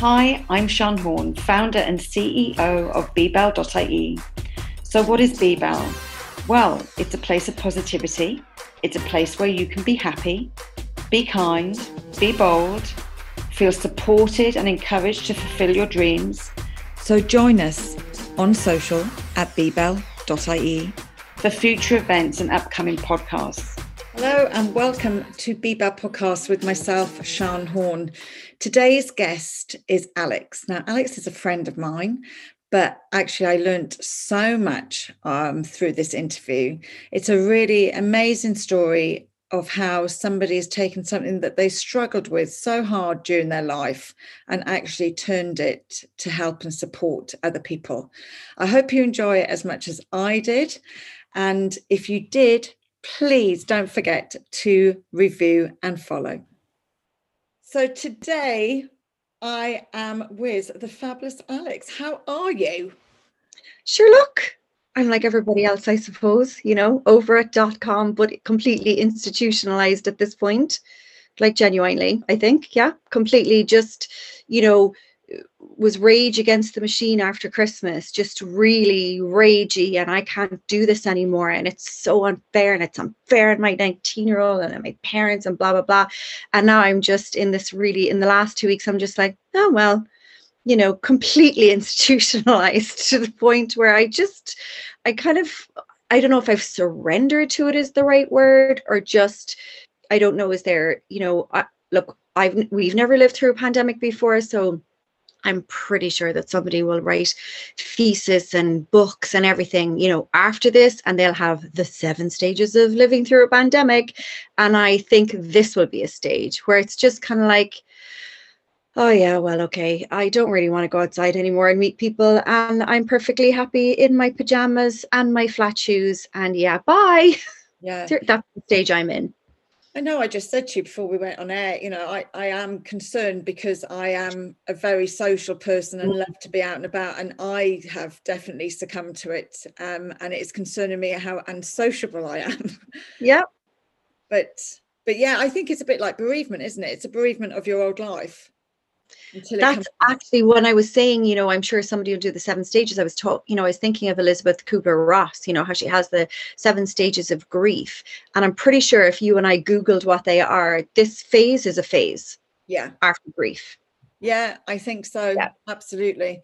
Hi, I'm Sian Horn, founder and CEO of BEBELLE.ie. So what is BEBELLE? Well, it's a place of positivity. It's a place where you can be happy, be kind, be bold, feel supported and encouraged to fulfill your dreams. So join us on social at BEBELLE.ie for future events and upcoming podcasts. Hello and welcome to BEBELLE Podcast with myself, Sian Horn. Today's guest is Alex. Now, Alex is a friend of mine, but actually I learned so much through this interview. It's a really amazing story of how somebody has taken something that they struggled with so hard during their life and actually turned it to help and support other people. I hope you enjoy it as much as I did. And if you did, please don't forget to review and follow. So today I am with the fabulous Alex. How are you? Sherlock, I'm like everybody else, I suppose, you know, over at .com, but completely institutionalized at this point, like genuinely, I think. Yeah, completely just, you know, was rage against the machine after Christmas, just really ragey, and I can't do this anymore, and it's so unfair, and it's unfair and my 19-year-old and my parents and blah blah blah. And now I'm just in this really, in the last 2 weeks, I'm just like, oh well, you know, completely institutionalized to the point where I don't know if I've surrendered to it is the right word, or just, I don't know, is there, you know, we've never lived through a pandemic before, so I'm pretty sure that somebody will write thesis and books and everything, you know, after this, and they'll have the 7 stages of living through a pandemic. And I think this will be a stage where it's just kind of like, oh yeah, well, okay, I don't really want to go outside anymore and meet people, and I'm perfectly happy in my pajamas and my flat shoes, and yeah, bye. Yeah, that's the stage I'm in. I know I just said to you before we went on air, you know, I am concerned because I am a very social person and love to be out and about, and I have definitely succumbed to it. And it's concerning me how unsociable I am. Yeah. But yeah, I think it's a bit like bereavement, isn't it? It's a bereavement of your old life. That's actually when I was saying, you know, I'm sure somebody will do the 7 stages. I was taught, you know, I was thinking of Elizabeth Cooper Ross, you know, how she has the 7 stages of grief. And I'm pretty sure if you and I Googled what they are, this phase is a phase. Yeah. After grief. Yeah, I think so. Yeah. Absolutely.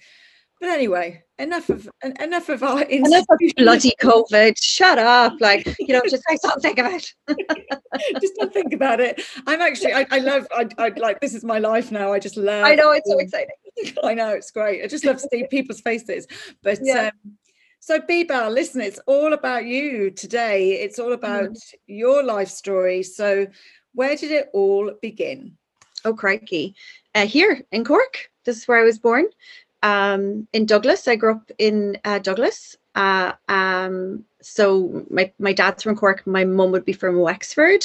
But anyway, enough of our enough of bloody COVID. Shut up! Like, you know, just don't think about it. Just don't think about it. I'm actually, I like, this is my life now. I just love. I know, it's so exciting. I know, it's great. I just love to see people's faces. But yeah. So BEBELLE, listen, it's all about you today. It's all about your life story. So where did it all begin? Oh crikey! Here in Cork. This is where I was born. In Douglas. I grew up in Douglas. So my dad's from Cork, my mum would be from Wexford.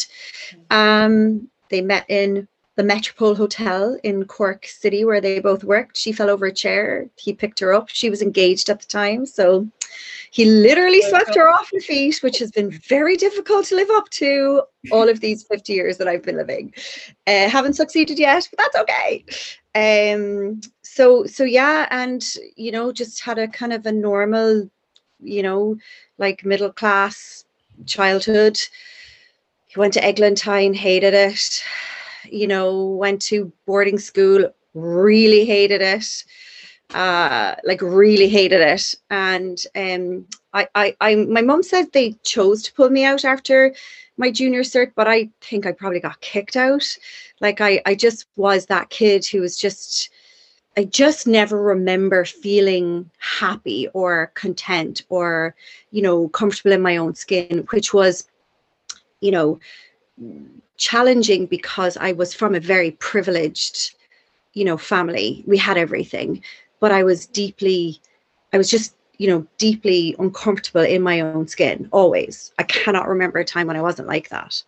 They met in the Metropole Hotel in Cork City, where they both worked. She fell over a chair, he picked her up. She was engaged at the time, so he literally swept her off her feet, which has been very difficult to live up to all of these 50 years that I've been living. Haven't succeeded yet, but that's okay. So yeah, and you know, just had a kind of a normal, you know, like middle class childhood. Went to Eglantine, hated it. You know, went to boarding school, really hated it. Like really hated it. And my mum said they chose to pull me out after my junior cert, but I think I probably got kicked out. Like I just was that kid who was just, I just never remember feeling happy or content or, you know, comfortable in my own skin, which was, you know, challenging because I was from a very privileged, you know, family. We had everything, but I was just, you know, deeply uncomfortable in my own skin always. I cannot remember a time when I wasn't like that.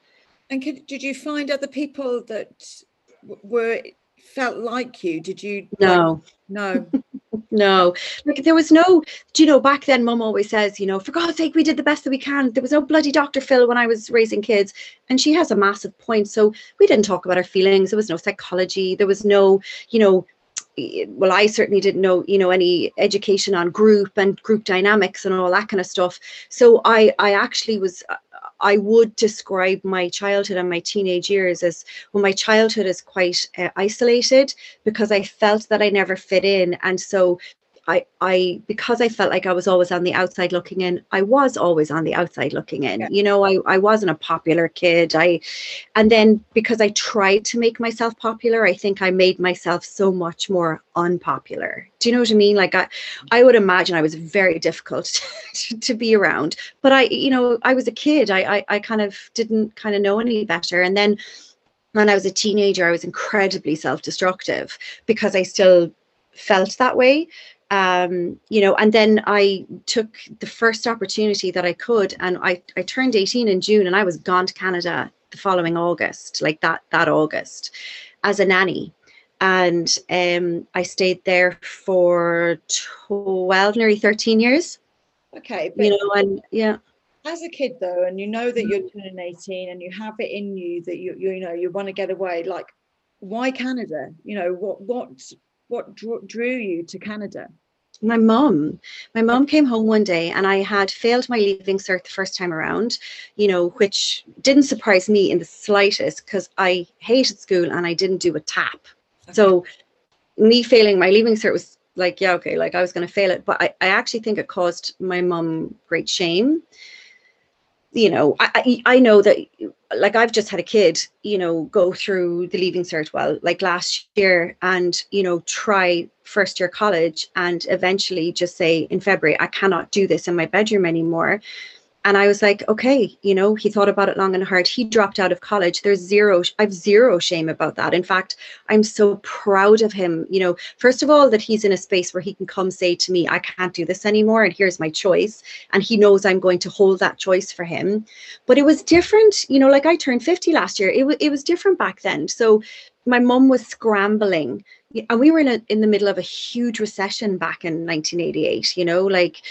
And did you find other people that felt like you? Did you? No, like, no, no. Like there was no, you know, back then mum always says, you know, for God's sake, we did the best that we can. There was no bloody Dr. Phil when I was raising kids. And she has a massive point. So we didn't talk about our feelings. There was no psychology. There was no, you know, well, I certainly didn't know, you know, any education on group and group dynamics and all that kind of stuff. So I actually was, I would describe my childhood and my teenage years as, well, my childhood is quite isolated, because I felt that I never fit in. And so I because I felt like I was always on the outside looking in, I was always on the outside looking in. Yeah. You know, I wasn't a popular kid. And then because I tried to make myself popular, I think I made myself so much more unpopular. Do you know what I mean? Like I would imagine I was very difficult to be around. But I, you know, I was a kid. I kind of didn't kind of know any better. And then when I was a teenager, I was incredibly self-destructive because I still felt that way. You know, and then I took the first opportunity that I could, and I turned 18 in June, and I was gone to Canada the following August, like that August, as a nanny. And I stayed there for 12, nearly 13 years. Okay. But you know, and yeah. As a kid though, and you know that you're turning 18 and you have it in you that you know, you want to get away, like why Canada? You know, what drew you to Canada? My mum came home one day, and I had failed my leaving cert the first time around, you know, which didn't surprise me in the slightest because I hated school and I didn't do a tap. Okay. So me failing my leaving cert was like, yeah, okay, like I was going to fail it. But I actually think it caused my mum great shame. You know, I know that, like, I've just had a kid, you know, go through the leaving cert, well, like last year, and, you know, try first year college and eventually just say in February, I cannot do this in my bedroom anymore. And I was like, okay, you know, he thought about it long and hard. He dropped out of college. I've zero shame about that. In fact, I'm so proud of him. You know, first of all, that he's in a space where he can come say to me, I can't do this anymore, and here's my choice. And he knows I'm going to hold that choice for him. But it was different, you know, like I turned 50 last year. It was different back then. So my mum was scrambling, and we were in the middle of a huge recession back in 1988, you know, like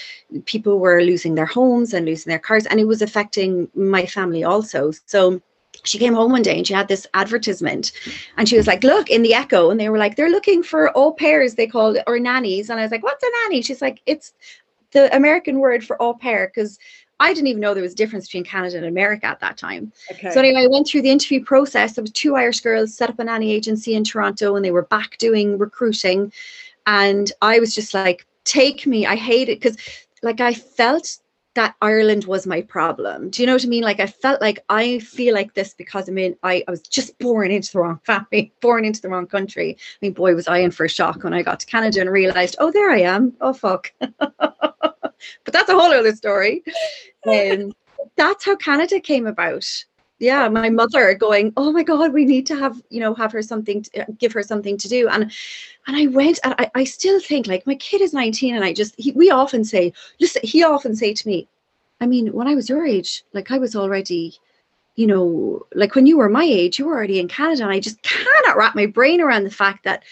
people were losing their homes and losing their cars, and it was affecting my family also. So she came home one day and she had this advertisement, and she was like, look, in the Echo, and they were like, they're looking for au pairs, they called it, or nannies. And I was like, what's a nanny? She's like, it's the American word for au pair, because I didn't even know there was a difference between Canada and America at that time. Okay. So anyway, I went through the interview process. There was two Irish girls set up a nanny agency in Toronto, and they were back doing recruiting. And I was just like, take me. I hate it, because like I felt that Ireland was my problem. Do you know what I mean? Like I felt like I feel like this because I was just born into the wrong family, born into the wrong country. I mean, boy, was I in for a shock when I got to Canada and realized, oh, there I am. Oh, fuck. But that's a whole other story. That's how Canada came about. Yeah, my mother going, oh my God, we need to have, you know, have her something, give her something to do. And I went, and I still think, like, my kid is 19, and we often say, listen, he often say to me, I mean, when I was your age, like I was already, you know, like when you were my age, you were already in Canada. And I just cannot wrap my brain around the fact that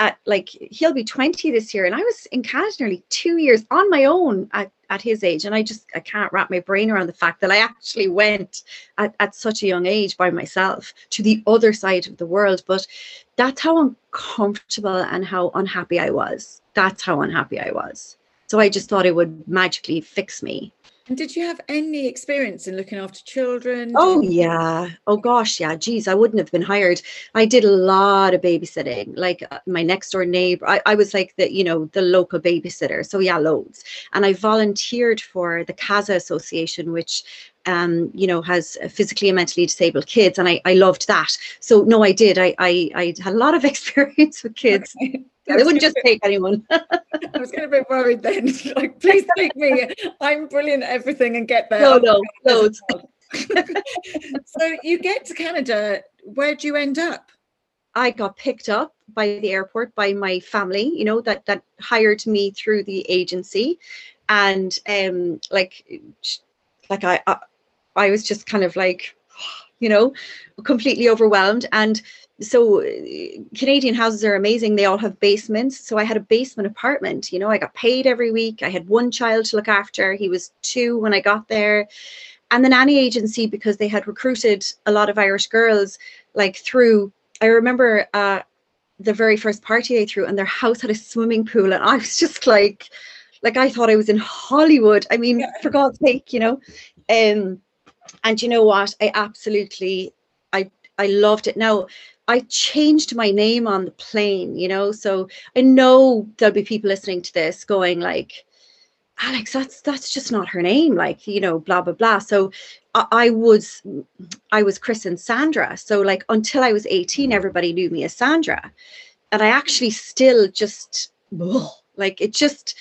at like, he'll be 20 this year, and I was in Canada nearly 2 years on my own at his age. And I can't wrap my brain around the fact that I actually went at such a young age by myself to the other side of the world. But that's how uncomfortable and how unhappy I was. So I just thought it would magically fix me. And did you have any experience in looking after children? Oh, yeah. Oh, gosh. Yeah. Geez, I wouldn't have been hired. I did a lot of babysitting, like my next door neighbor. I was like the, you know, the local babysitter. So, yeah, loads. And I volunteered for the Casa Association, which, you know, has physically and mentally disabled kids. And I loved that. So, no, I did. I had a lot of experience with kids. Okay. They wouldn't just take anyone. I was going to be worried then. Like, please take me. I'm brilliant at everything and get there. No. So you get to Canada. Where do you end up? I got picked up by the airport by my family, you know, that hired me through the agency. And like I was just kind of like, you know, completely overwhelmed. And so Canadian houses are amazing. They all have basements. So I had a basement apartment. You know, I got paid every week. I had one child to look after. He was 2 when I got there. And the nanny agency, because they had recruited a lot of Irish girls, like through, I remember the very first party I threw, and their house had a swimming pool, and I was just like I thought I was in Hollywood. I mean, for God's sake, you know. And you know what? I absolutely, I loved it. Now, I changed my name on the plane, you know, so I know there'll be people listening to this going like, Alex, that's just not her name, like, you know, blah, blah, blah. So I was christened Sandra. So like until I was 18, everybody knew me as Sandra. And I actually still just, like, it just...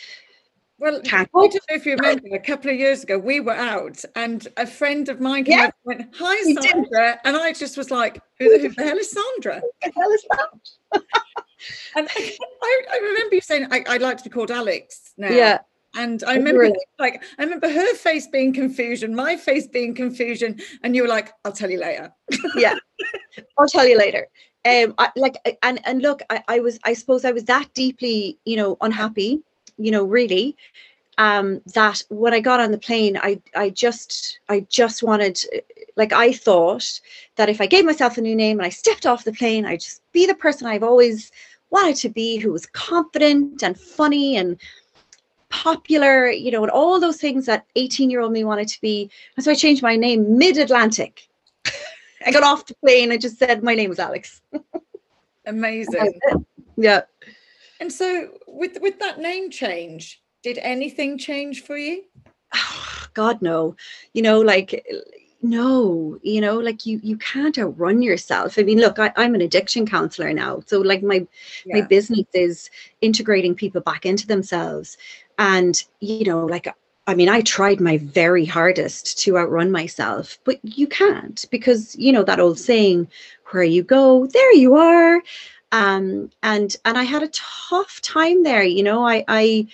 Well, I don't know if you remember, a couple of years ago, we were out and a friend of mine came up and went, "Hi, Sandra." And I just was like, who the hell is Sandra? Who the hell is Sandra? And I remember you saying, I'd like to be called Alex now. Yeah. And I remember I remember her face being confusion, my face being confusion. And you were like, "I'll tell you later." Yeah. I'll tell you later. I suppose I was that deeply, you know, unhappy, you know, really, that when I got on the plane, I just wanted, like, I thought that if I gave myself a new name and I stepped off the plane, I'd just be the person I've always wanted to be, who was confident and funny and popular, you know, and all those things that 18-year-old me wanted to be. And so I changed my name mid-Atlantic. I got off the plane. I just said my name was Alex. Amazing. Yeah. And so with that name change, did anything change for you? Oh, God, no. You know, like, no, you know, like you can't outrun yourself. I mean, look, I'm an addiction counselor now. So like my business is integrating people back into themselves. And, you know, like, I mean, I tried my very hardest to outrun myself, but you can't, because, you know, that old saying, where you go, there you are. And I had a tough time there, you know. I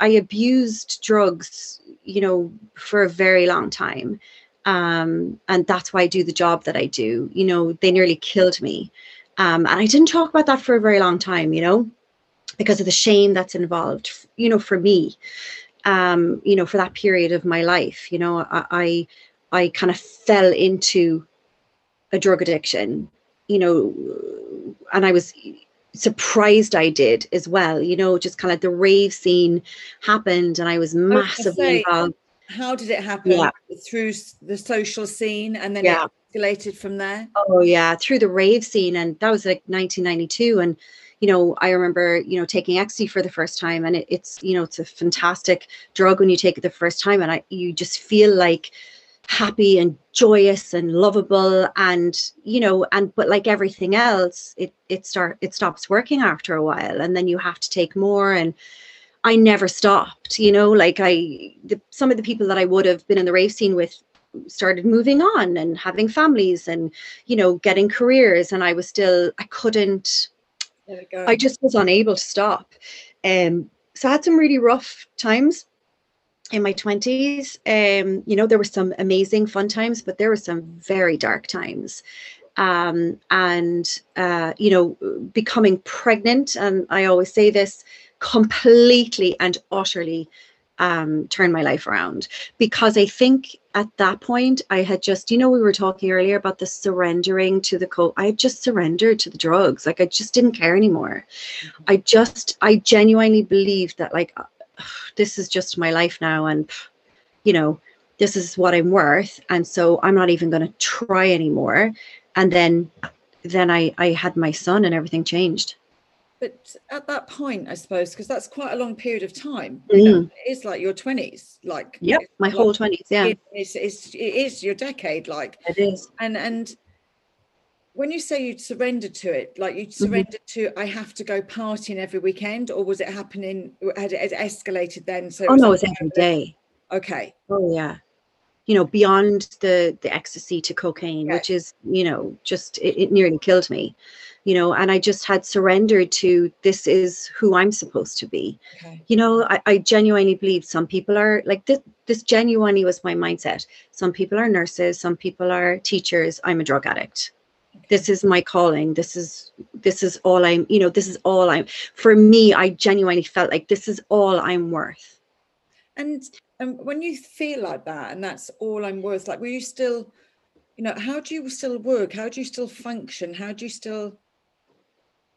abused drugs, you know, for a very long time, and that's why I do the job that I do. You know, they nearly killed me, and I didn't talk about that for a very long time, you know, because of the shame that's involved, you know, for me, you know, for that period of my life, you know, I kind of fell into a drug addiction. You know, and I was surprised I did as well, you know, just kind of the rave scene happened and I was massively involved. How did it happen? Yeah. Through the social scene and then it escalated from there? Oh yeah, through the rave scene, and that was like 1992. And, you know, I remember, you know, taking ecstasy for the first time, and it's, you know, it's a fantastic drug when you take it the first time, and you just feel like happy and joyous and lovable, and you know, and but like everything else, it stops working after a while, and then you have to take more. And I never stopped, you know, like some of the people that I would have been in the rave scene with started moving on and having families and, you know, getting careers, and I was still, I couldn't, I just was unable to stop. So I had some really rough times in my 20s, you know, there were some amazing fun times, but there were some very dark times. You know, becoming pregnant, and I always say this, completely and utterly turned my life around, because I think at that point I had just, you know, we were talking earlier about the surrendering to the I had just surrendered to the drugs. Like, I just didn't care anymore. I genuinely believed that, like, this is just my life now, and, you know, this is what I'm worth, and so I'm not even going to try anymore. And then I had my son, and everything changed. But at that point, I suppose, because that's quite a long period of time, you know, it's like your 20s, like, yeah, my whole 20s, yeah, it is your decade, like it is. And when you say you'd surrendered to it, like you'd surrendered to, I have to go partying every weekend, or was it happening, had it escalated then? So oh, no, it was every day. Okay. Oh, yeah. You know, beyond the ecstasy to cocaine, which is, you know, just, it nearly killed me, you know, and I just had surrendered to, this is who I'm supposed to be. Okay. You know, I genuinely believe some people are, like, this genuinely was my mindset. Some people are nurses, some people are teachers, I'm a drug addict. This is my calling. This is all I'm, you know, this is all I'm, for me, I genuinely felt like this is all I'm worth. And when you feel like that, and that's all I'm worth, like, were you still, you know, how do you still work? How do you still function? How do you still?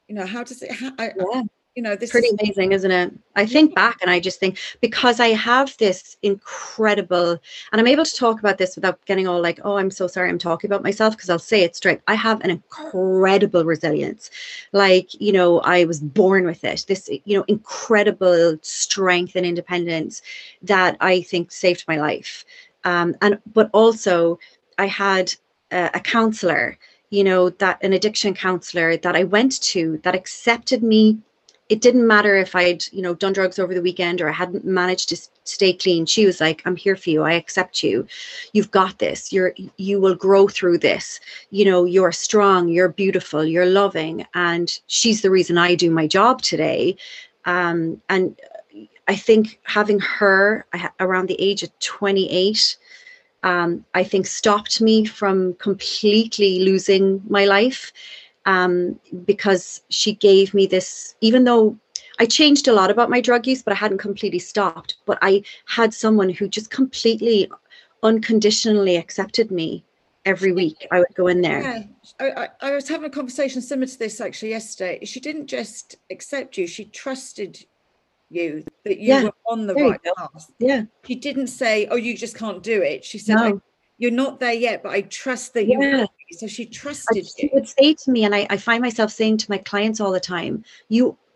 You know, how does it, you know, this pretty amazing, isn't it? I think back and I just think, because I have this incredible, and I'm able to talk about this without getting all like, oh, I'm so sorry I'm talking about myself, because I'll say it straight. I have an incredible resilience. Like, you know, I was born with it, this, you know, incredible strength and independence that I think saved my life. And, but also I had a counselor, you know, that an addiction counselor that I went to that accepted me. It didn't matter if I'd, you know, done drugs over the weekend or I hadn't managed to stay clean. She was like, I'm here for you. I accept you. You've got this. You will grow through this. You know, you're strong, you're beautiful, you're loving. And she's the reason I do my job today. And I think having her around the age of 28, I think stopped me from completely losing my life. Because she gave me this, even though I changed a lot about my drug use, but I hadn't completely stopped. But I had someone who just completely unconditionally accepted me every week. I would go in there. Yeah. I was having a conversation similar to this actually yesterday. She didn't just accept you. She trusted you that you were on the right path. Yeah. She didn't say, oh, you just can't do it. She said, no. You're not there yet, but I trust that you are. So she trusted you. She would say to me, and I find myself saying to my clients all the time,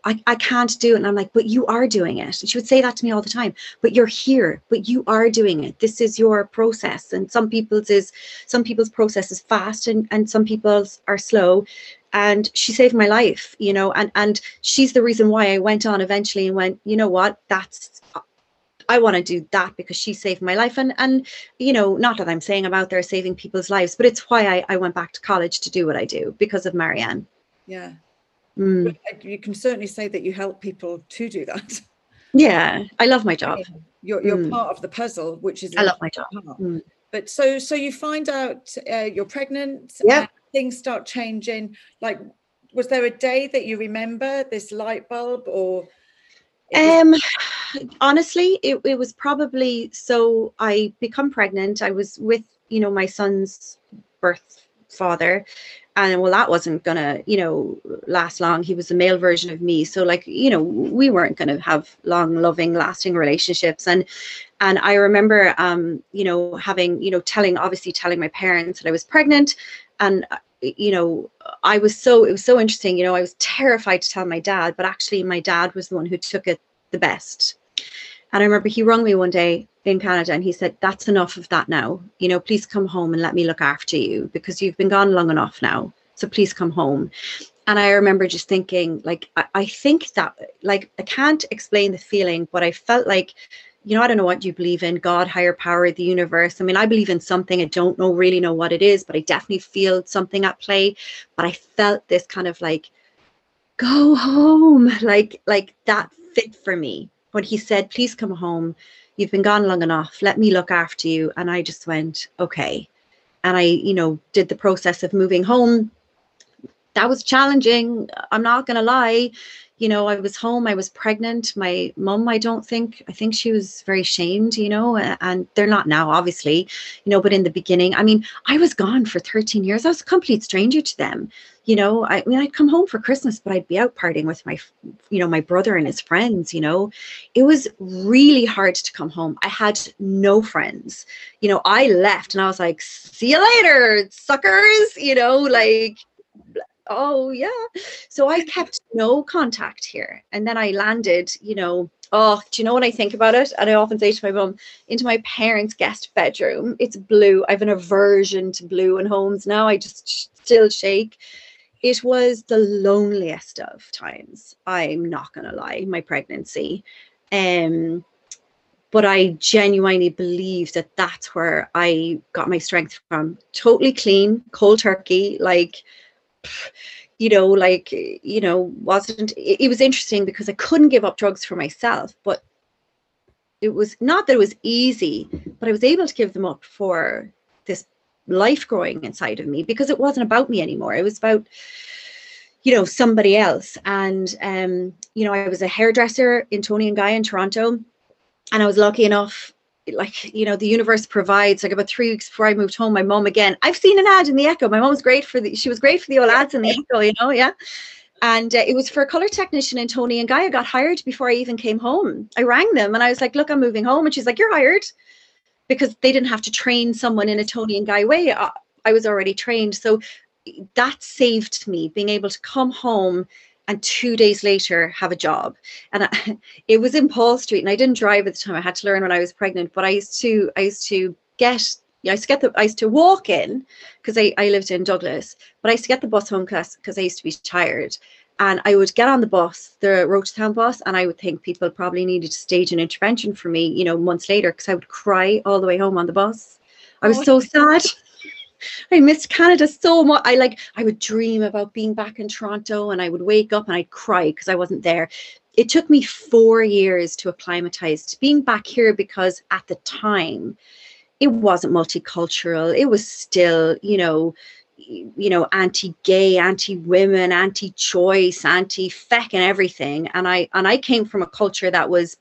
I can't do it. And I'm like, but you are doing it. And she would say that to me all the time, but you're here, but you are doing it. This is your process. And some people's process is fast and some people's are slow. And she saved my life, you know, and she's the reason why I went on eventually and went, you know what, that's, I want to do that because she saved my life. And you know, not that I'm saying I'm out there saving people's lives, but it's why I went back to college to do what I do, because of Marianne. Yeah. Mm. You can certainly say that you help people to do that. Yeah. I love my job. You're part of the puzzle, which is, I love my job. Mm. But so you find out you're pregnant. Yeah. Things start changing. Like, was there a day that you remember, this light bulb, or? Honestly, it was probably, so I become pregnant. I was with, you know, my son's birth father, and well, that wasn't gonna, you know, last long. He was the male version of me. So like, you know, we weren't gonna have long, loving, lasting relationships. And I remember, you know, having, you know, telling my parents that I was pregnant. And you know, it was so interesting, you know, I was terrified to tell my dad, but actually my dad was the one who took it the best. And I remember he rung me one day in Canada and he said, that's enough of that now, you know, please come home and let me look after you, because you've been gone long enough now. So please come home. And I remember just thinking, like, I think that, like, I can't explain the feeling, but I felt like, you know, I don't know what you believe in, God, higher power, the universe. I mean, I believe in something. I don't really know what it is, but I definitely feel something at play. But I felt this kind of like, go home, like that fit for me. When he said, please come home. You've been gone long enough. Let me look after you. And I just went, okay. And I, you know, did the process of moving home. That was challenging. I'm not going to lie. You know, I was home, I was pregnant. My mum, I think she was very ashamed, you know, and they're not now, obviously, you know, but in the beginning, I mean, I was gone for 13 years. I was a complete stranger to them. You know, I mean, I'd come home for Christmas, but I'd be out partying with my, you know, my brother and his friends, you know. It was really hard to come home. I had no friends. You know, I left and I was like, see you later, suckers, you know, like, oh yeah. So I kept no contact here. And then I landed, you know, oh, do you know what I think about it? And I often say to my mum, into my parents' guest bedroom. It's blue. I have an aversion to blue in homes now. I just still shake. It was the loneliest of times. I'm not going to lie, my pregnancy. But I genuinely believe that that's where I got my strength from. Totally clean, cold turkey, like, you know, like, you know, wasn't, it was interesting because I couldn't give up drugs for myself, but it was not that it was easy, but I was able to give them up for this life growing inside of me, because it wasn't about me anymore. It was about, you know, somebody else. And, you know, I was a hairdresser in Tony and Guy in Toronto, and I was lucky enough, like, you know, the universe provides. Like, about 3 weeks before I moved home, my mom again, I've seen an ad in the Echo. My mom's great for the, she was great for the old ads in the Echo, you know, yeah. And it was for a colour technician in Tony and Gaia. Got hired before I even came home. I rang them and I was like, look, I'm moving home. And she's like, you're hired. Because they didn't have to train someone in a Tony and Gaia way. I was already trained. So that saved me, being able to come home and 2 days later have a job. And it was in Paul Street, and I didn't drive at the time. I had to learn when I was pregnant, but I used to walk in, because I lived in Douglas, but I used to get the bus home because I used to be tired. And I would get on the bus, the Rochestown bus, and I would think people probably needed to stage an intervention for me, you know, months later, because I would cry all the way home on the bus. I was so sad. I missed Canada so much. I would dream about being back in Toronto, and I would wake up and I'd cry because I wasn't there. It took me 4 years to acclimatize to being back here, because at the time, it wasn't multicultural. It was still, you know, anti-gay, anti-women, anti-choice, anti-feck and everything. And I came from a culture that was,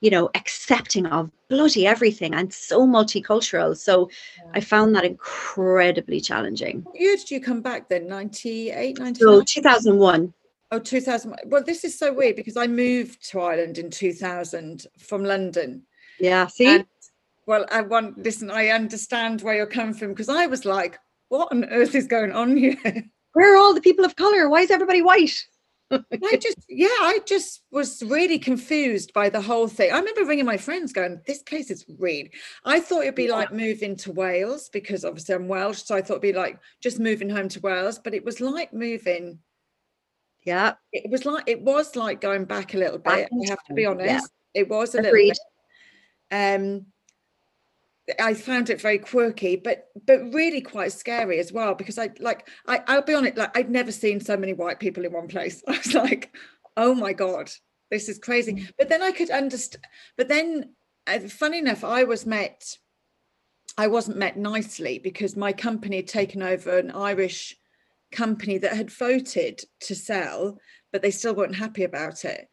you know, accepting of bloody everything and so multicultural. So yeah. I found that incredibly challenging. What year did you come back then? 98, 99? No, 2001. Oh, 2000. Well, this is so weird, because I moved to Ireland in 2000 from London. Yeah, see? Well, listen, I understand where you're coming from, because I was like, what on earth is going on here? Where are all the people of colour? Why is everybody white? I just was really confused by the whole thing. I remember ringing my friends going, this place is weird. I thought it'd be like moving to Wales, because obviously I'm Welsh. So I thought it'd be like just moving home to Wales, but it was like moving. Yeah. It was like going back a little bit. I have to be honest. Yeah. It was a Agreed. Little bit. I found it very quirky, but really quite scary as well, because I'll be honest, like, I'd never seen so many white people in one place. I was like, oh my God, this is crazy. But then I could understand, but then funny enough, I wasn't met nicely, because my company had taken over an Irish company that had voted to sell, but they still weren't happy about it.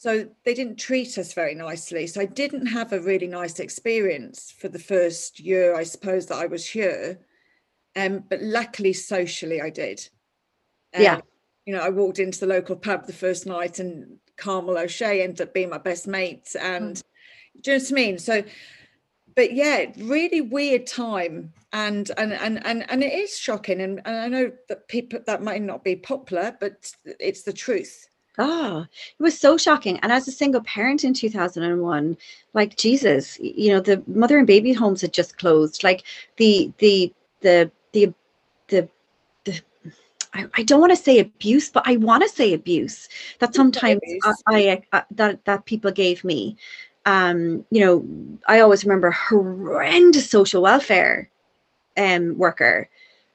So they didn't treat us very nicely. So I didn't have a really nice experience for the first year, I suppose, that I was here. But luckily, socially, I did. Yeah. You know, I walked into the local pub the first night, and Carmel O'Shea ended up being my best mate. And do you know what I mean? So, but yeah, really weird time. And it is shocking. And I know that people, that might not be popular, but it's the truth. Oh, it was so shocking. And as a single parent in 2001, like, Jesus, you know, the mother and baby homes had just closed. Like the I don't want to say abuse, but I want to say abuse that sometimes that people gave me. You know, I always remember horrendous social welfare worker.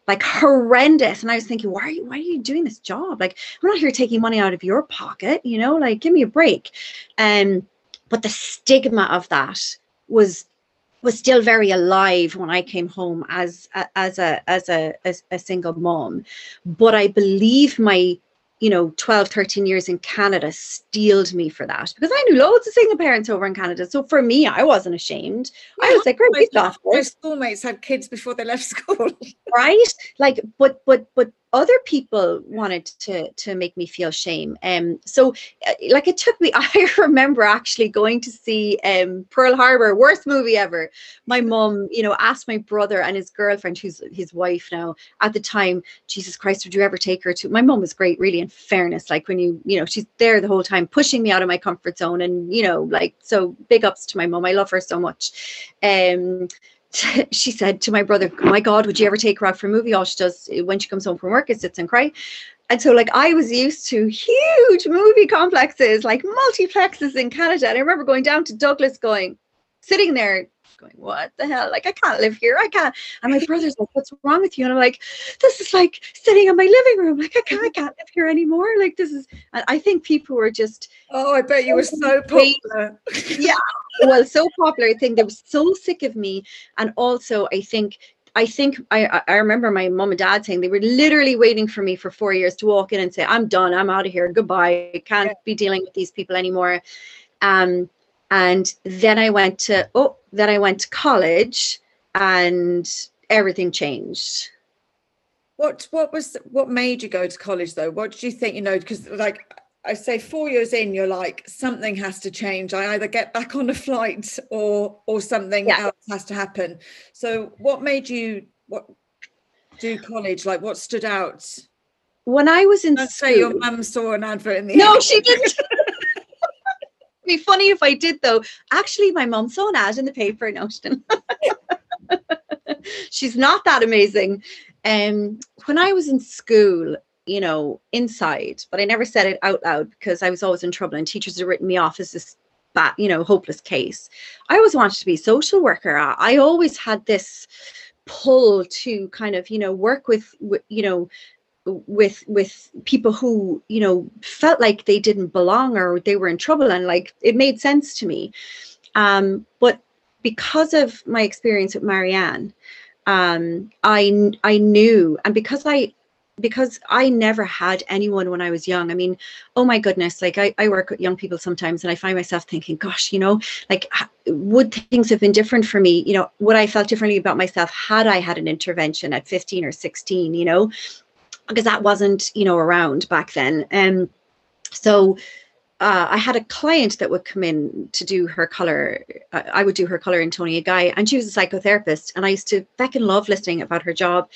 Like, horrendous. And I was thinking, why are you doing this job? Like, I'm not here taking money out of your pocket, you know, like, give me a break. But the stigma of that was still very alive when I came home as a single mom. But I believe my, you know, 12, 13 years in Canada steeled me for that, because I knew loads of single parents over in Canada. So for me, I wasn't ashamed. Yeah, I was like, great, my schoolmates had kids before they left school. Right? Like, but other people wanted to make me feel shame. So like, it took me, I remember actually going to see Pearl Harbor, worst movie ever. My mum, you know, asked my brother and his girlfriend, who's his wife now, at the time, Jesus Christ, would you ever take her to, my mum was great, really, in fairness, like, when you know, she's there the whole time pushing me out of my comfort zone, and, you know, like, so big ups to my mum. I love her so much. She said to my brother, oh my God, would you ever take her out for a movie? All she does when she comes home from work is sits and cry. And so, like, I was used to huge movie complexes, like multiplexes in Canada. And I remember going down to Douglas, sitting there going, what the hell? Like, I can't live here. I can't. And my brother's like, what's wrong with you? And I'm like, this is like sitting in my living room. Like, I can't live here anymore. Like, this is, and I think people were just. Oh, I bet you were so popular. Yeah. Well, so popular. I think they were so sick of me. And also, I remember my mom and dad saying they were literally waiting for me for 4 years to walk in and say, I'm done. I'm out of here. Goodbye. I can't be dealing with these people anymore. And then I went to college, and everything changed. What made you go to college though? What did you think, you know, because like I say 4 years in, you're like, something has to change. I either get back on a flight or something else has to happen. So what made you do college? Like what stood out? When I was in school, your mum saw an advert in the No, she didn't. It'd be funny if I did though. Actually, my mum saw an ad in the paper in Ocean. She's not that amazing. When I was in school, you know, inside, but I never said it out loud because I was always in trouble and teachers had written me off as this bad, you know, hopeless case. I always wanted to be a social worker. I always had this pull to kind of, you know, work with people who, you know, felt like they didn't belong or they were in trouble, and like it made sense to me. But because of my experience with Marianne, I knew, and because I never had anyone when I was young. I mean, oh my goodness, like I work with young people sometimes and I find myself thinking, gosh, you know, like would things have been different for me? You know, would I have felt differently about myself had I had an intervention at 15 or 16, you know, because that wasn't, you know, around back then. So I had a client that would come in to do her colour. I would do her colour in Tony and Guy, and she was a psychotherapist, and I used to fucking love listening about her job.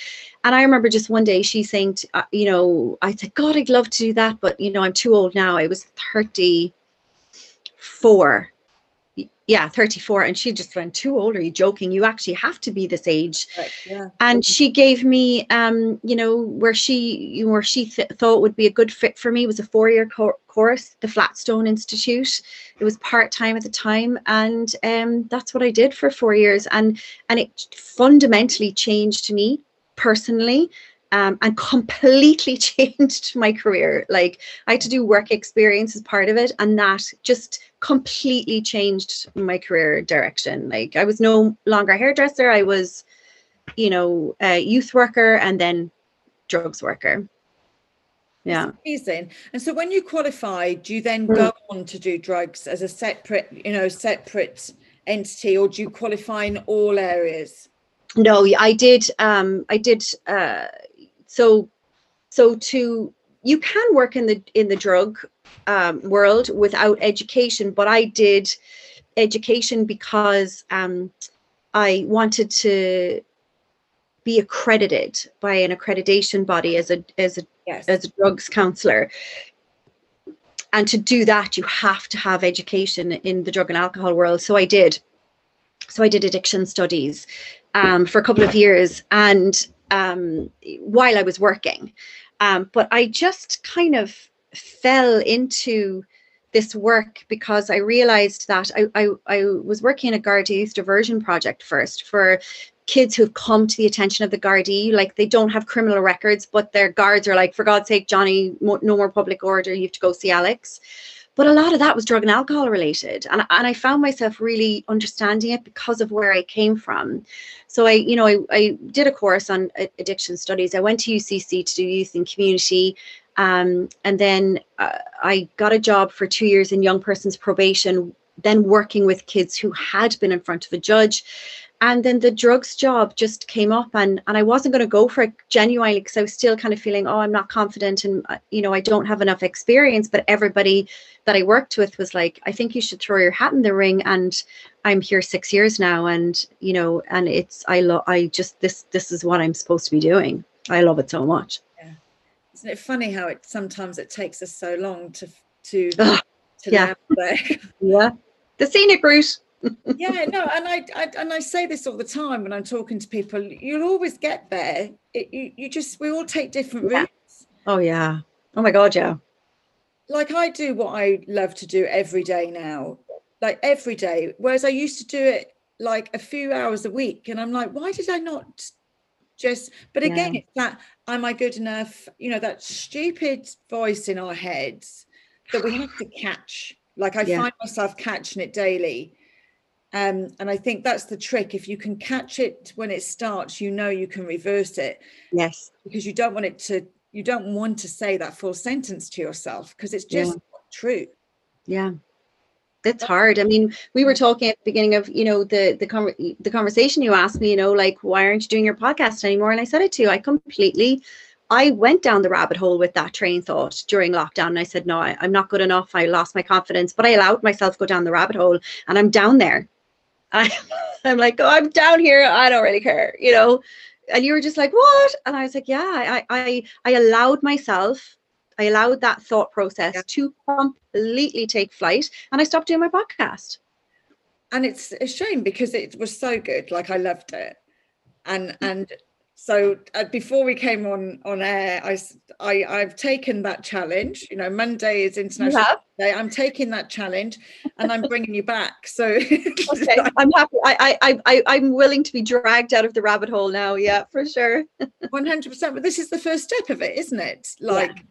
And I remember just one day she saying, you know, I said, God, I'd love to do that, but, you know, I'm too old now. I was 34. Yeah, 34. And she just went, too old, are you joking? You actually have to be this age. Right, yeah. And she gave me, you know, where she thought would be a good fit for me was a 4-year course, the Flatstone Institute. It was part-time at the time. And that's what I did for 4 years. And it fundamentally changed me personally. And completely changed my career. Like I had to do work experience as part of it, and that just completely changed my career direction. Like I was no longer a hairdresser. I was, you know, a youth worker and then drugs worker. Yeah. That's amazing. And so when you qualified, do you then go on to do drugs as a separate, you know, separate entity, or do you qualify in all areas? No, I did. So you can work in the drug world without education, but I did education because I wanted to be accredited by an accreditation body as a drugs counselor. And to do that, you have to have education in the drug and alcohol world. So I did. So I did addiction studies for a couple of years, and while I was working, but I just kind of fell into this work because I realized that I was working in a Gardaí diversion project first for kids who've come to the attention of the Gardaí. Like they don't have criminal records, but their guards are like, for God's sake, Johnny, no more public order. You have to go see Alex. But a lot of that was drug and alcohol related. And I found myself really understanding it because of where I came from. So I did a course on addiction studies. I went to UCC to do youth and community. And then I got a job for 2 years in young person's probation, then working with kids who had been in front of a judge. And then the drugs job just came up, and I wasn't going to go for it genuinely because I was still kind of feeling, oh, I'm not confident and, you know, I don't have enough experience. But everybody that I worked with was like, I think you should throw your hat in the ring. And I'm here 6 years now. And, you know, and it's this is what I'm supposed to be doing. I love it so much. Yeah. Isn't it funny how it sometimes it takes us so long to land there? Yeah. The scenic route. Yeah, no, and I say this all the time when I'm talking to people. You'll always get there. We all take different routes. Oh yeah. Oh my God, yeah. Like I do what I love to do every day now, like every day. Whereas I used to do it like a few hours a week, and I'm like, why did I not just? But again, it's that am I good enough? You know, that stupid voice in our heads that we have to catch. Like I find myself catching it daily. And I think that's the trick. If you can catch it when it starts, you know, you can reverse it. Yes. Because you don't want to say that full sentence to yourself because it's just not true. Yeah. It's hard. I mean, we were talking at the beginning of, you know, the conversation. You asked me, you know, like, why aren't you doing your podcast anymore? And I said it to you. I went down the rabbit hole with that train thought during lockdown. And I said, no, I'm not good enough. I lost my confidence, but I allowed myself to go down the rabbit hole, and I'm down there. I'm like, oh, I'm down here. I don't really care, you know. And you were just like, what? And I was like, yeah, I allowed myself. I allowed that thought process to completely take flight, and I stopped doing my podcast. And it's a shame because it was so good. Like, I loved it. And so before we came on air, I've taken that challenge. You know, Monday is International Day. I'm taking that challenge, and I'm bringing you back. So okay. I'm happy. I'm willing to be dragged out of the rabbit hole now. Yeah, for sure. 100%. But this is the first step of it, isn't it? Like. Yeah.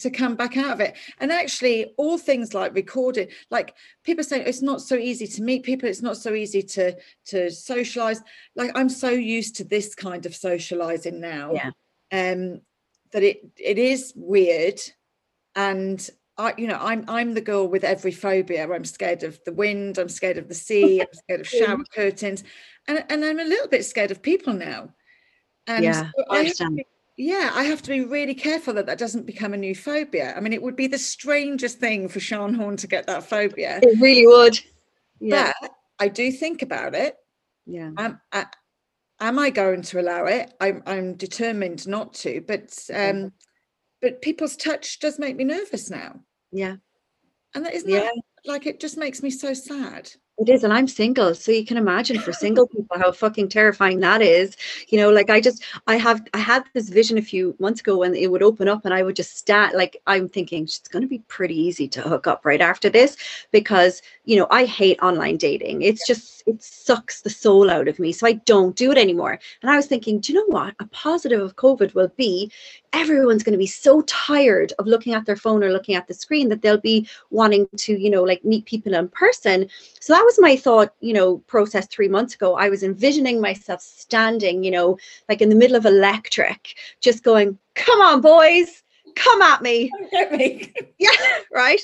To come back out of it. And actually, all things like recording, like people say it's not so easy to meet people, it's not so easy to socialize. Like, I'm so used to this kind of socializing now, that it is weird. And I, you know, I'm the girl with every phobia. I'm scared of the wind, I'm scared of the sea, I'm scared of shower curtains, and I'm a little bit scared of people now. And so I understand. I have to be really careful that doesn't become a new phobia. I mean, it would be the strangest thing for Sian Horn to get that phobia. It really would. Yeah. But I do think about it. Yeah. Am I going to allow it? I'm determined not to. But people's touch does make me nervous now. Yeah. And that isn't like, it just makes me so sad. It is, and I'm single, so you can imagine for single people how fucking terrifying that is. You know, like, I had this vision a few months ago when it would open up, and I would just stand, like, I'm thinking it's going to be pretty easy to hook up right after this, because, you know, I hate online dating. It's just, it sucks the soul out of me, so I don't do it anymore. And I was thinking, do you know what? A positive of COVID will be everyone's going to be so tired of looking at their phone or looking at the screen that they'll be wanting to, you know, like, meet people in person. So that was my thought, you know, process 3 months ago. I was envisioning myself standing, you know, like in the middle of Electric, just going, come on, boys, come at me. Yeah, right.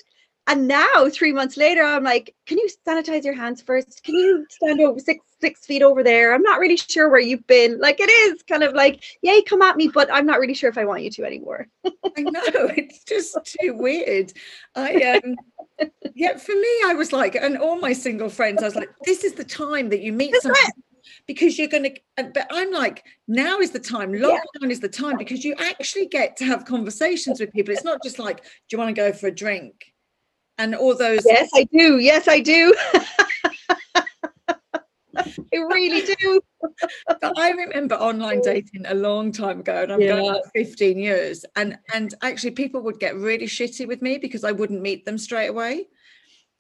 And now 3 months later, I'm like, can you sanitize your hands first? Can you stand over six feet over there? I'm not really sure where you've been. Like, it is kind of like, yay, come at me, but I'm not really sure if I want you to anymore. I know, it's just too weird. For me, I was like, and all my single friends, I was like, this is the time that you meet someone. Because you're going to, but I'm like, now is the time. Lockdown is the time, because you actually get to have conversations with people. It's not just like, do you want to go for a drink? And all those. Yes, I do. I really do. But I remember online dating a long time ago, and I'm going back 15 years. And actually, people would get really shitty with me because I wouldn't meet them straight away.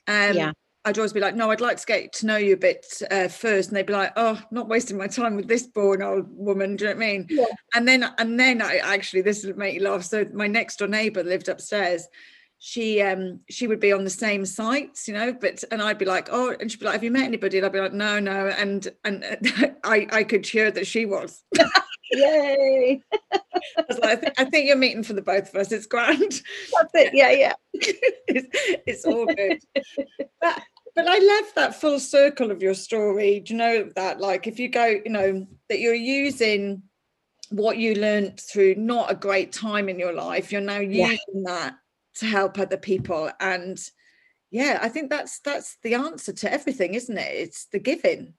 I'd always be like, no, I'd like to get to know you a bit first. And they'd be like, oh, not wasting my time with this born old woman. Do you know what I mean? Yeah. And then I actually, this would make you laugh. So my next door neighbour lived upstairs. She would be on the same sites, you know, and I'd be like, oh, and she'd be like, have you met anybody? And I'd be like, no. And I could hear that she was. Yay. I was like, I think you're meeting for the both of us. It's grand. That's it. Yeah. It's all good. But I love that full circle of your story. Do you know that, like, if you go, you know, that you're using what you learned through not a great time in your life, you're now using that to help other people. And I think that's the answer to everything, isn't it? It's the giving.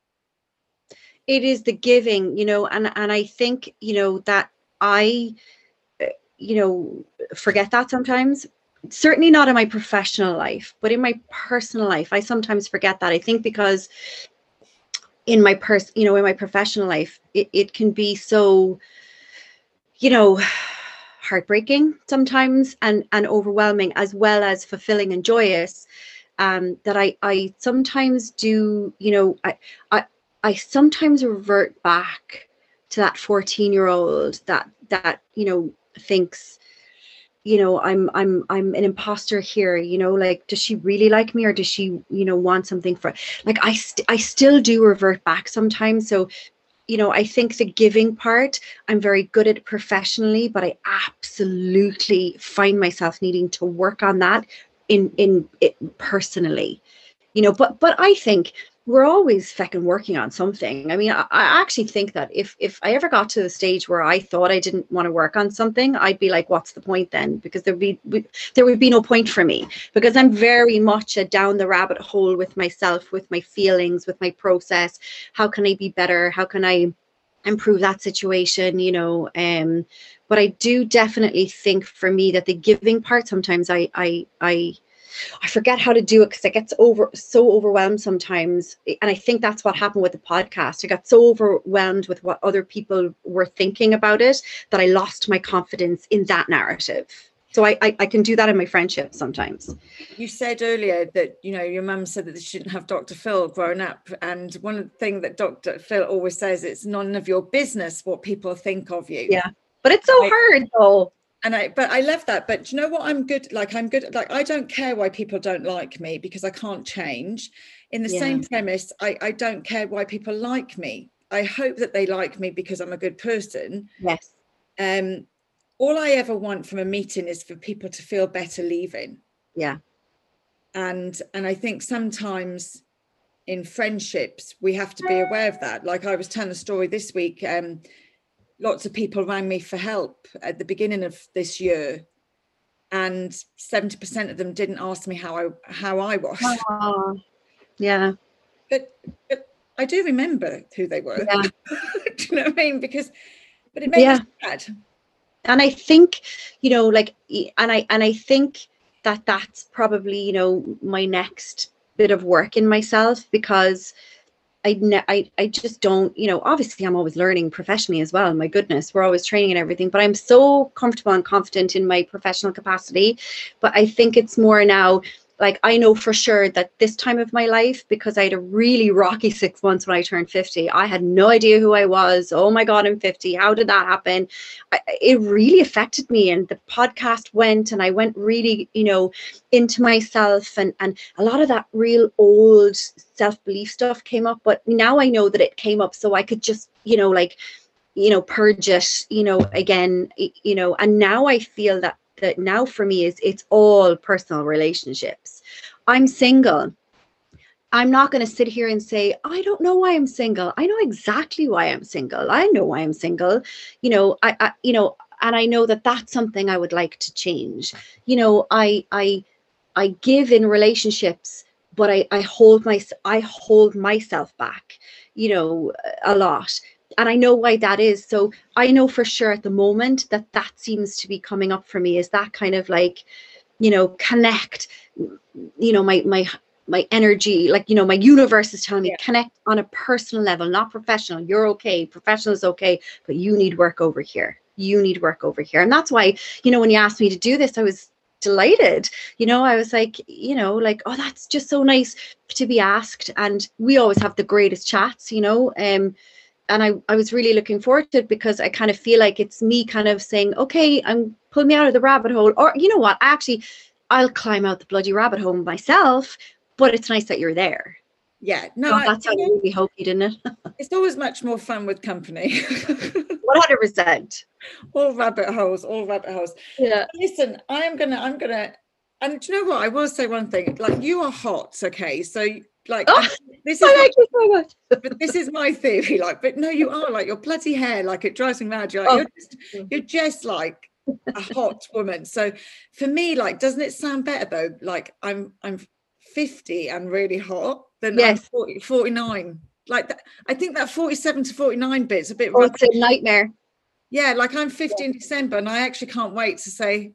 It is the giving, you know, and I think, you know, that I, you know, forget that sometimes. Certainly not in my professional life, but in my personal life, I sometimes forget that. I think because in my professional life, it can be so, you know, heartbreaking sometimes and overwhelming, as well as fulfilling and joyous, that I sometimes do, you know, I sometimes revert back to that 14-year-old that you know, thinks, you know, I'm an imposter here, you know, like, does she really like me, or does she, you know, want something for, like, I still do revert back sometimes. So, you know, I think the giving part, I'm very good at it professionally, but I absolutely find myself needing to work on that in personally, you know, but I think we're always feckin' working on something. I mean, I actually think that if I ever got to the stage where I thought I didn't want to work on something, I'd be like, what's the point then? Because there would be no point for me, because I'm very much a down the rabbit hole with myself, with my feelings, with my process. How can I be better? How can I improve that situation, you know? But I do definitely think for me that the giving part, sometimes I forget how to do it because I get so overwhelmed sometimes. And I think that's what happened with the podcast. I got so overwhelmed with what other people were thinking about it that I lost my confidence in that narrative. So I can do that in my friendship sometimes. You said earlier that, you know, your mum said that they shouldn't have Dr. Phil growing up. And one thing that Dr. Phil always says, it's none of your business what people think of you. Yeah. But it's so hard though. But I love that. But do you know what? I'm good. Like I don't care why people don't like me because I can't change. In the same premise, I don't care why people like me. I hope that they like me because I'm a good person. Yes. All I ever want from a meeting is for people to feel better leaving. Yeah. And I think sometimes in friendships, we have to be aware of that. Like I was telling a story this week, lots of people rang me for help at the beginning of this year, and 70% of them didn't ask me how I was. Oh, yeah. But I do remember who they were. Yeah. Do you know what I mean? But it made me sad. And I think, you know, like, and I think that that's probably, you know, my next bit of work in myself, because I just don't, you know, obviously I'm always learning professionally as well. My goodness, we're always training and everything, but I'm so comfortable and confident in my professional capacity. But I think it's more now, like, I know for sure that this time of my life, because I had a really rocky 6 months when I turned 50, I had no idea who I was. Oh my God, I'm 50. How did that happen? It really affected me. And the podcast went, and I went really, you know, into myself, and a lot of that real old self-belief stuff came up. But now I know that it came up so I could just, you know, like, you know, purge it, you know, again, you know. And now I feel that now for me is, it's all personal relationships. I'm single. I'm not going to sit here and say, I don't know why I'm single. I know exactly why I'm single. I know why I'm single. You know, I you know, and I know that that's something I would like to change. You know, I give in relationships, but I hold myself back, you know, a lot. And I know why that is. So I know for sure at the moment that seems to be coming up for me, is that kind of like, you know, connect, you know, my energy, like, you know, my universe is telling me connect on a personal level, not professional. You're okay. Professional is okay. But you need work over here. You need work over here. And that's why, you know, when you asked me to do this, I was delighted. You know, I was like, you know, like, oh, that's just so nice to be asked. And we always have the greatest chats, you know, and I was really looking forward to it, because I kind of feel like it's me kind of saying, okay, pull me out of the rabbit hole. Or, you know what, actually, I'll climb out the bloody rabbit hole myself, but it's nice that you're there. Yeah. No, so that's how I really hope you didn't it. It's always much more fun with company. 100%. All rabbit holes. Yeah. Listen, I'm gonna, and do you know what? I will say one thing, like, you are hot. Okay. So like, oh, this is you so much. But this is my theory, like, but no, you are, like, your bloody hair, like, it drives me mad. You're like, you're just like a hot woman. So for me, like, doesn't it sound better though? Like, I'm 50 and really hot than I'm 40, 49. Like that, I think that 47 to 49 bit's a bit rough. It's a nightmare. Yeah, like, I'm 50 in December, and I actually can't wait to say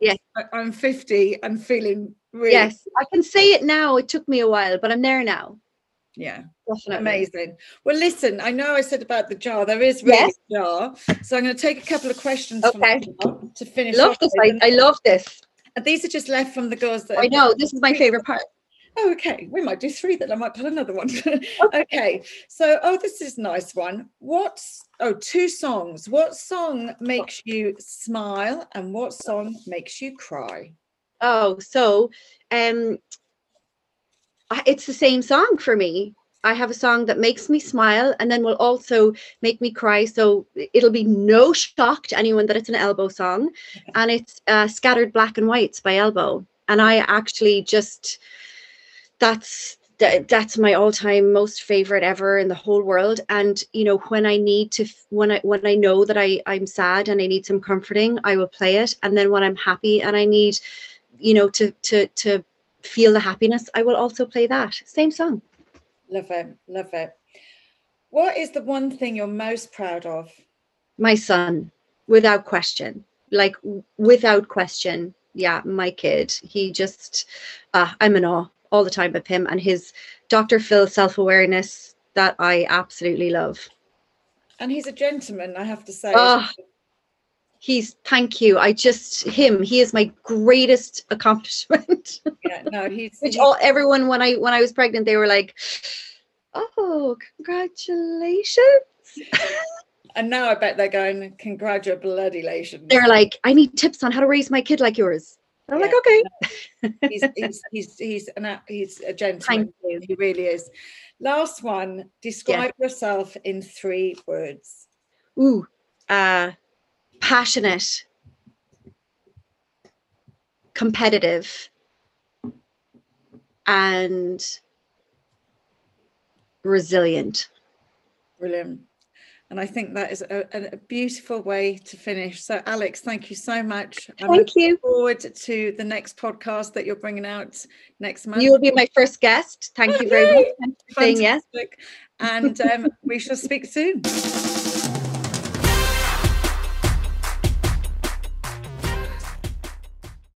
I'm 50 and feeling really. Yes, I can say it now. It took me a while, but I'm there now. Yeah, definitely. Amazing. Well, listen, I know I said about the jar. There is really a jar. So I'm going to take a couple of questions from the jar to finish. Love this. I love this. And these are just left from the girls that I know. This is my favorite part. Oh, okay, we might do three, then I might put another one. Okay, so, this is a nice one. Two songs. What song makes you smile, and what song makes you cry? Oh, so it's the same song for me. I have a song that makes me smile and then will also make me cry. So it'll be no shock to anyone that it's an Elbow song. And it's Scattered Black and Whites by Elbow. And I actually just... That's that's my all-time most favorite ever in the whole world. And you know, when I need to, when I know that I'm sad and I need some comforting, I will play it. And then when I'm happy and I need, you know, to feel the happiness, I will also play that same song. Love it, love it. What is the one thing you're most proud of? My son, without question. Like without question, yeah, my kid. He just, I'm in awe all the time with him and his Dr. Phil self-awareness that I absolutely love. And he's a gentleman, I have to say. Thank you. He is my greatest accomplishment. Yeah, no, he's everyone, when I was pregnant, they were like, oh, congratulations. And now I bet they're going, congratulations. They're like, I need tips on how to raise my kid like yours. I'm like, okay. No. He's a gentleman. He really is. Last one. Describe yourself in 3 words. Ooh, passionate, competitive, and resilient. Brilliant. And I think that is a beautiful way to finish. So, Alex, thank you so much. Thank you. I look forward to the next podcast that you're bringing out next month. You will be my first guest. Thank you very much. Thanks for saying yes. And we shall speak soon.